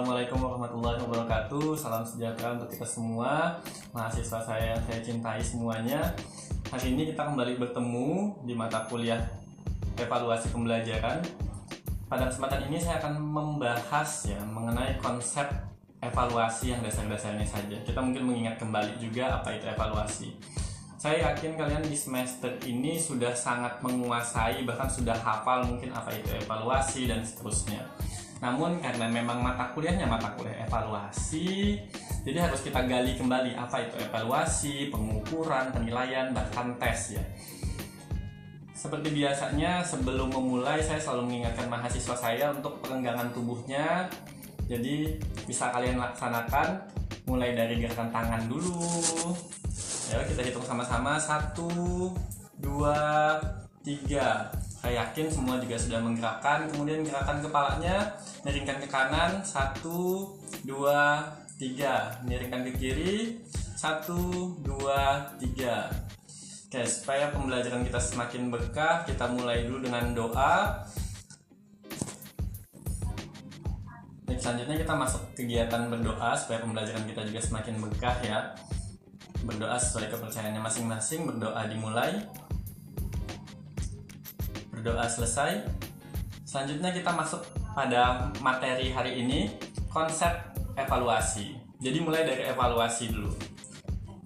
Assalamualaikum warahmatullahi wabarakatuh. Salam sejahtera untuk kita semua, mahasiswa saya yang saya cintai semuanya. Hari ini kita kembali bertemu di mata kuliah evaluasi pembelajaran. Pada kesempatan ini saya akan membahas mengenai konsep evaluasi yang dasar-dasarnya saja. Kita mungkin mengingat kembali juga apa itu evaluasi. Saya yakin kalian di semester ini sudah sangat menguasai, bahkan sudah hafal mungkin apa itu evaluasi dan seterusnya. Namun karena memang mata kuliahnya mata kuliah evaluasi, jadi harus kita gali kembali apa itu evaluasi, pengukuran, penilaian, bahkan tes. Seperti biasanya, sebelum memulai saya selalu mengingatkan mahasiswa saya untuk perenggangan tubuhnya. Jadi bisa kalian laksanakan mulai dari gerakan tangan dulu. Ayo kita hitung sama-sama, 1, 2, 3. Saya yakin semua juga sudah menggerakkan. Kemudian gerakan kepalanya, miringkan ke kanan, 1, 2, 3. Miringkan ke kiri, 1, 2, 3. Oke, supaya pembelajaran kita semakin berkah, kita mulai dulu dengan doa. Selanjutnya kita masuk kegiatan berdoa supaya pembelajaran kita juga semakin berkah ya. Berdoa sesuai kepercayaannya masing-masing. Berdoa dimulai, berdoa selesai. Selanjutnya kita masuk pada materi hari ini, konsep evaluasi. Jadi mulai dari evaluasi dulu.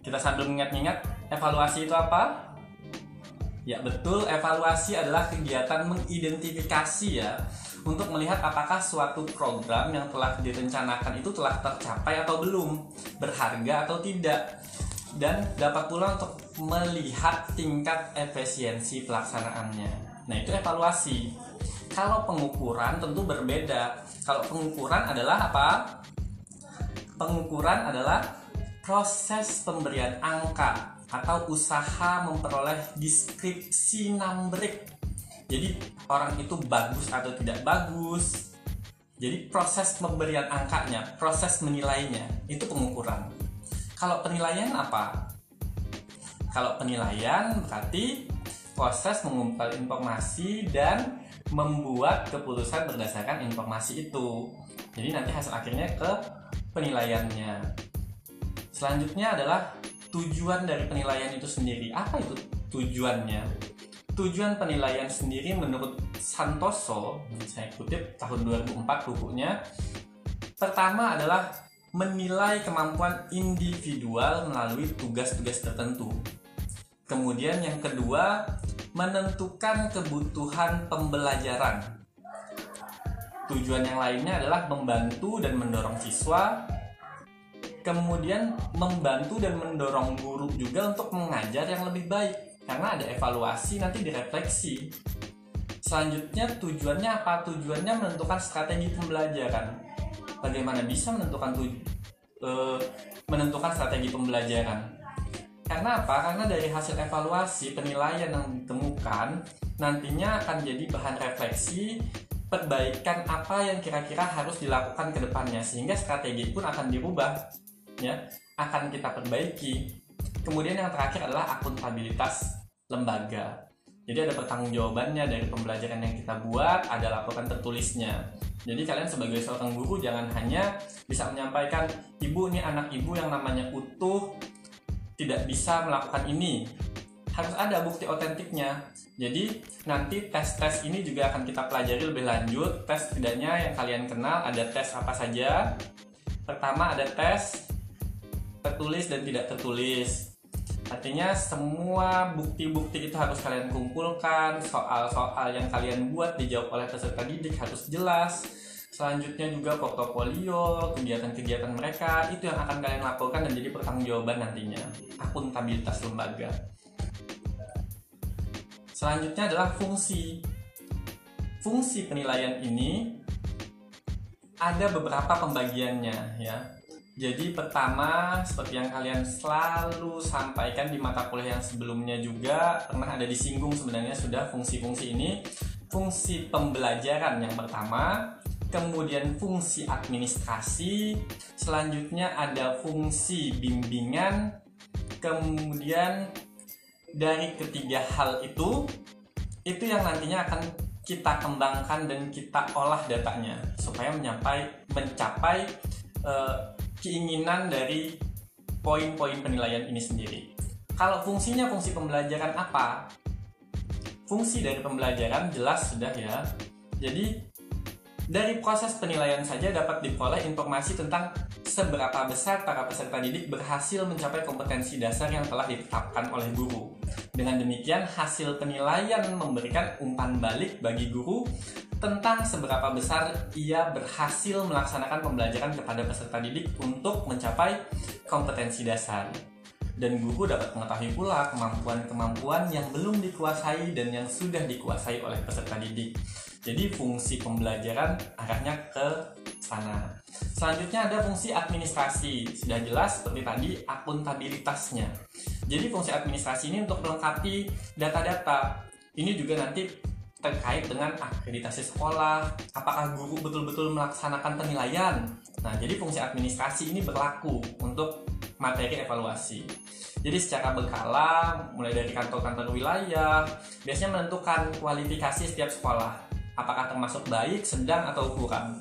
Kita sambil mengingat-ingat evaluasi itu apa? Ya betul, evaluasi adalah kegiatan mengidentifikasi untuk melihat apakah suatu program yang telah direncanakan itu telah tercapai atau belum, berharga atau tidak, dan dapat pula untuk melihat tingkat efisiensi pelaksanaannya. Nah, itu evaluasi. Kalau pengukuran tentu berbeda. Kalau pengukuran adalah apa? Pengukuran adalah proses pemberian angka atau usaha memperoleh deskripsi numerik. Jadi orang itu bagus atau tidak bagus. Jadi proses pemberian angkanya, proses menilainya, itu pengukuran. Kalau penilaian apa? Kalau penilaian berarti proses mengumpulkan informasi dan membuat keputusan berdasarkan informasi itu. Jadi nanti hasil akhirnya ke penilaiannya. Selanjutnya adalah tujuan dari penilaian itu sendiri. Apa itu tujuannya? Tujuan penilaian sendiri menurut Santoso, saya kutip tahun 2004 bukunya, pertama adalah menilai kemampuan individual melalui tugas-tugas tertentu. Kemudian yang kedua, menentukan kebutuhan pembelajaran. Tujuan yang lainnya adalah membantu dan mendorong siswa, kemudian membantu dan mendorong guru juga untuk mengajar yang lebih baik. Karena ada evaluasi, nanti direfleksi. Selanjutnya tujuannya apa? Tujuannya menentukan strategi pembelajaran. Bagaimana bisa menentukan strategi pembelajaran? Karena apa? Karena dari hasil evaluasi, penilaian yang ditemukan nantinya akan jadi bahan refleksi, perbaikan apa yang kira-kira harus dilakukan ke depannya, sehingga strategi pun akan dirubah, akan kita perbaiki. Kemudian yang terakhir adalah akuntabilitas lembaga. Jadi ada pertanggungjawabannya dari pembelajaran yang kita buat, ada laporan tertulisnya. Jadi kalian sebagai seorang guru jangan hanya bisa menyampaikan, ibu ini anak ibu yang namanya utuh tidak bisa melakukan ini. Harus ada bukti otentiknya. Jadi nanti tes-tes ini juga akan kita pelajari lebih lanjut. Tes setidaknya yang kalian kenal ada tes apa saja. Pertama ada tes tertulis dan tidak tertulis. Artinya semua bukti-bukti itu harus kalian kumpulkan, soal-soal yang kalian buat dijawab oleh peserta didik harus jelas. Selanjutnya juga portofolio, kegiatan-kegiatan mereka, itu yang akan kalian laporkan dan jadi pertanggungjawaban nantinya. Akuntabilitas lembaga. Selanjutnya adalah fungsi. Fungsi penilaian ini ada beberapa pembagiannya Jadi pertama, seperti yang kalian selalu sampaikan di mata kuliah yang sebelumnya juga pernah ada disinggung sebenarnya sudah fungsi-fungsi ini. Fungsi pembelajaran yang pertama, kemudian fungsi administrasi, selanjutnya ada fungsi bimbingan, kemudian dari ketiga hal itu yang nantinya akan kita kembangkan dan kita olah datanya supaya mencapai keinginan dari poin-poin penilaian ini sendiri. Kalau fungsinya fungsi pembelajaran apa? Fungsi dari pembelajaran jelas sudah ya. Jadi dari proses penilaian saja dapat diperoleh informasi tentang seberapa besar para peserta didik berhasil mencapai kompetensi dasar yang telah ditetapkan oleh guru. Dengan demikian, hasil penilaian memberikan umpan balik bagi guru tentang seberapa besar ia berhasil melaksanakan pembelajaran kepada peserta didik untuk mencapai kompetensi dasar. Dan guru dapat mengetahui pula kemampuan-kemampuan yang belum dikuasai dan yang sudah dikuasai oleh peserta didik. Jadi fungsi pembelajaran arahnya ke sana. Selanjutnya ada fungsi administrasi. Sudah jelas seperti tadi akuntabilitasnya. Jadi fungsi administrasi ini untuk melengkapi data-data. Ini juga nanti terkait dengan akreditasi sekolah. Apakah guru betul-betul melaksanakan penilaian? Nah, jadi fungsi administrasi ini berlaku untuk materi evaluasi. Jadi secara berkala, mulai dari kantor-kantor wilayah, biasanya menentukan kualifikasi setiap sekolah, apakah termasuk baik, sedang, atau kurang.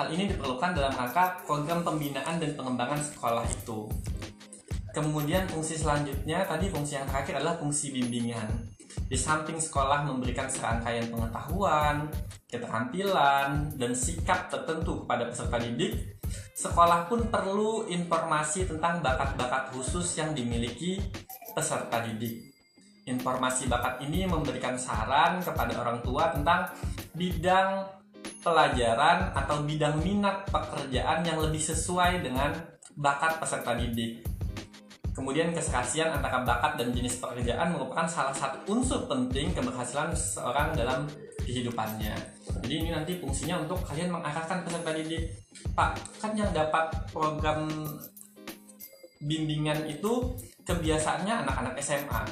Hal ini diperlukan dalam rangka program pembinaan dan pengembangan sekolah itu. Kemudian fungsi selanjutnya, tadi fungsi yang terakhir adalah fungsi bimbingan. Di samping sekolah memberikan serangkaian pengetahuan, keterampilan, dan sikap tertentu kepada peserta didik, sekolah pun perlu informasi tentang bakat-bakat khusus yang dimiliki peserta didik. Informasi bakat ini memberikan saran kepada orang tua tentang bidang pelajaran atau bidang minat pekerjaan yang lebih sesuai dengan bakat peserta didik. Kemudian keserasian antara bakat dan jenis pekerjaan merupakan salah satu unsur penting keberhasilan seseorang dalam kehidupannya. Jadi ini nanti fungsinya untuk kalian mengarahkan peserta didik. Pak, kan yang dapat program bimbingan itu kebiasaannya anak-anak SMA.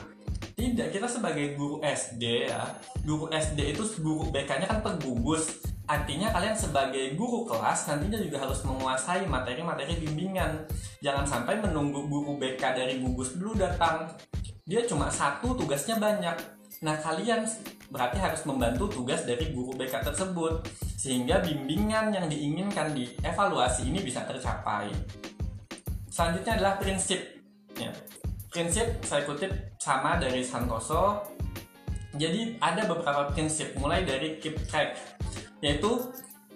Tidak, kita sebagai guru SD ya. Guru SD itu guru BK-nya kan penggugus. Artinya kalian sebagai guru kelas nantinya juga harus menguasai materi-materi bimbingan. Jangan sampai menunggu guru BK dari gugus dulu datang. Dia cuma satu, tugasnya banyak. Nah, kalian berarti harus membantu tugas dari guru BK tersebut, sehingga bimbingan yang diinginkan di evaluasi ini bisa tercapai. Selanjutnya adalah prinsip. Ya, prinsip saya kutip sama dari Santoso. Jadi ada beberapa prinsip, mulai dari keep track, yaitu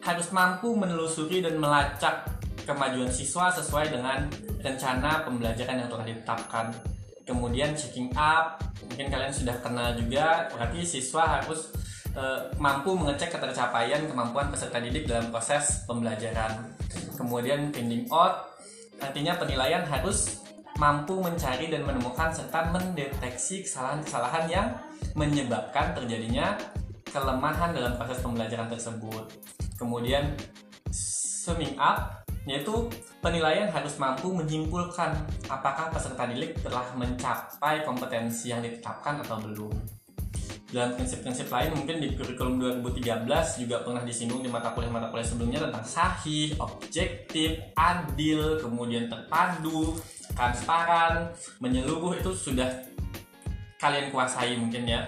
harus mampu menelusuri dan melacak kemajuan siswa sesuai dengan rencana pembelajaran yang telah ditetapkan. Kemudian checking up, mungkin kalian sudah kenal juga, berarti siswa harus mampu mengecek ketercapaian kemampuan peserta didik dalam proses pembelajaran. Kemudian finding out, artinya penilaian harus mampu mencari dan menemukan serta mendeteksi kesalahan-kesalahan yang menyebabkan terjadinya kelemahan dalam proses pembelajaran tersebut. Kemudian summing up, yaitu penilaian harus mampu menyimpulkan apakah peserta didik telah mencapai kompetensi yang ditetapkan atau belum. Dalam prinsip-prinsip lain mungkin di kurikulum 2013 juga pernah disinggung di mata kuliah sebelumnya tentang sahih, objektif, adil, kemudian terpadu, transparan, menyeluruh, itu sudah kalian kuasai mungkin ya.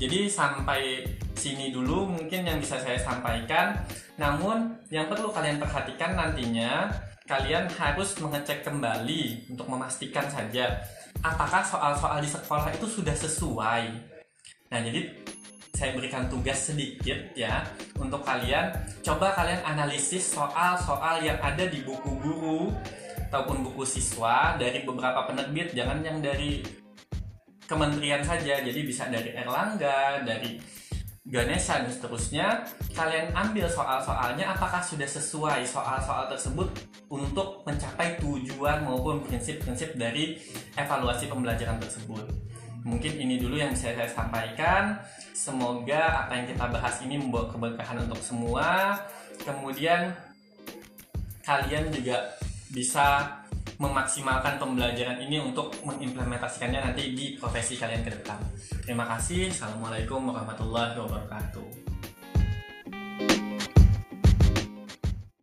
Jadi sampai sini dulu mungkin yang bisa saya sampaikan. Namun yang perlu kalian perhatikan nantinya, kalian harus mengecek kembali untuk memastikan saja apakah soal-soal di sekolah itu sudah sesuai. Nah, jadi saya berikan tugas sedikit ya untuk kalian. Coba kalian analisis soal-soal yang ada di buku guru ataupun buku siswa dari beberapa penerbit, jangan yang dari kementerian saja, jadi bisa dari Erlangga, dari Ganesha, dan seterusnya. Kalian ambil soal-soalnya, apakah sudah sesuai soal-soal tersebut untuk mencapai tujuan maupun prinsip-prinsip dari evaluasi pembelajaran tersebut. Mungkin ini dulu yang bisa saya sampaikan. Semoga apa yang kita bahas ini membawa keberkahan untuk semua. Kemudian kalian juga bisa memaksimalkan pembelajaran ini untuk mengimplementasikannya nanti di profesi kalian ke depan. Terima kasih. Assalamualaikum warahmatullahi wabarakatuh.